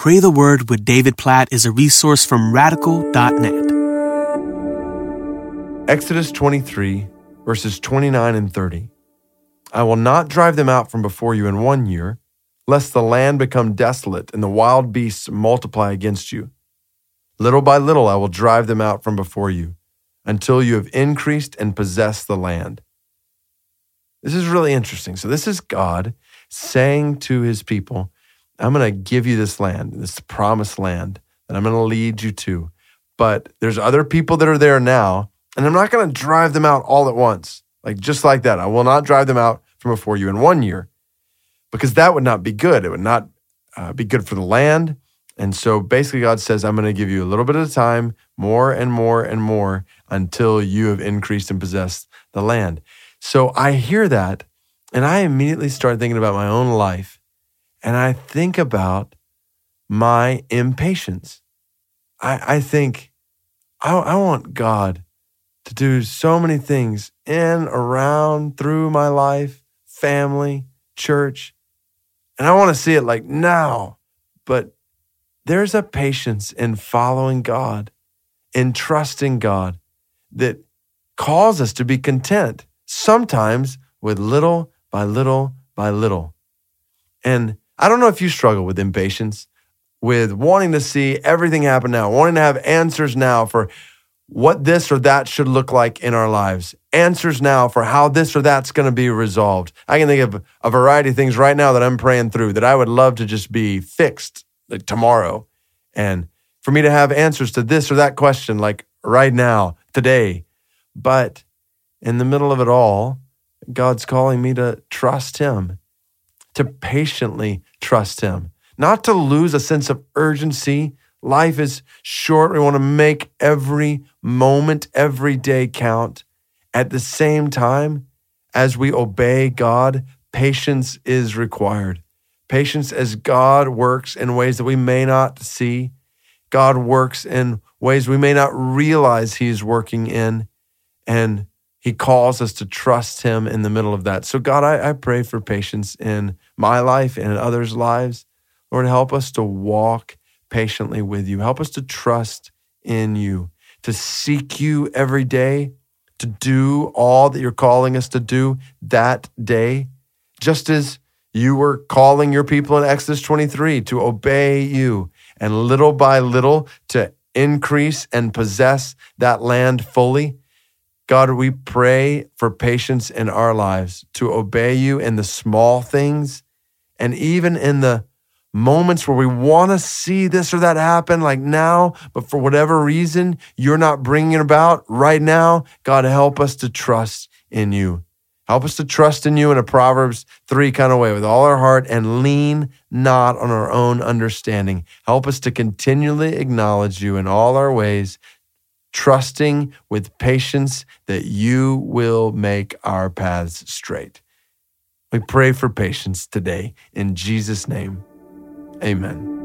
Pray the Word with David Platt is a resource from Radical.net. Exodus 23, verses 29 and 30. I will not drive them out from before you in 1 year, lest the land become desolate and the wild beasts multiply against you. Little by little I will drive them out from before you, until you have increased and possessed the land. This is really interesting. So this is God saying to his people, I'm going to give you this land, this promised land that I'm going to lead you to. But there's other people that are there now, and I'm not going to drive them out all at once. Like just like that. I will not drive them out from before you in 1 year, because that would not be good. It would not be good for the land. And so basically God says, I'm going to give you a little bit of time, more and more and more, until you have increased and possessed the land. So I hear that, and I immediately start thinking about my own life, and I think about my impatience. I think I want God to do so many things in, around, through my life, family, church, and I want to see it like now. But there's a patience in following God, in trusting God, that calls us to be content. Sometimes with little by little by little. And I don't know if you struggle with impatience, with wanting to see everything happen now, wanting to have answers now for what this or that should look like in our lives, answers now for how this or that's going to be resolved. I can think of a variety of things right now that I'm praying through that I would love to just be fixed like tomorrow. And for me to have answers to this or that question like right now, today. But in the middle of it all, God's calling me to trust him, to patiently trust him, not to lose a sense of urgency. Life is short. We want to make every moment, every day count. At the same time, as we obey God, patience is required. Patience as God works in ways that we may not see. God works in ways we may not realize he's working in, and he calls us to trust him in the middle of that. So God, I pray for patience in my life and in others' lives. Lord, help us to walk patiently with you. Help us to trust in you, to seek you every day, to do all that you're calling us to do that day, just as you were calling your people in Exodus 23 to obey you, and little by little to increase and possess that land fully. God, we pray for patience in our lives to obey you in the small things, and even in the moments where we want to see this or that happen like now, but for whatever reason, you're not bringing it about right now. God, help us to trust in you. Help us to trust in you in a Proverbs 3 kind of way with all our heart, and lean not on our own understanding. Help us to continually acknowledge you in all our ways, trusting with patience that you will make our paths straight. We pray for patience today. In Jesus' name, amen.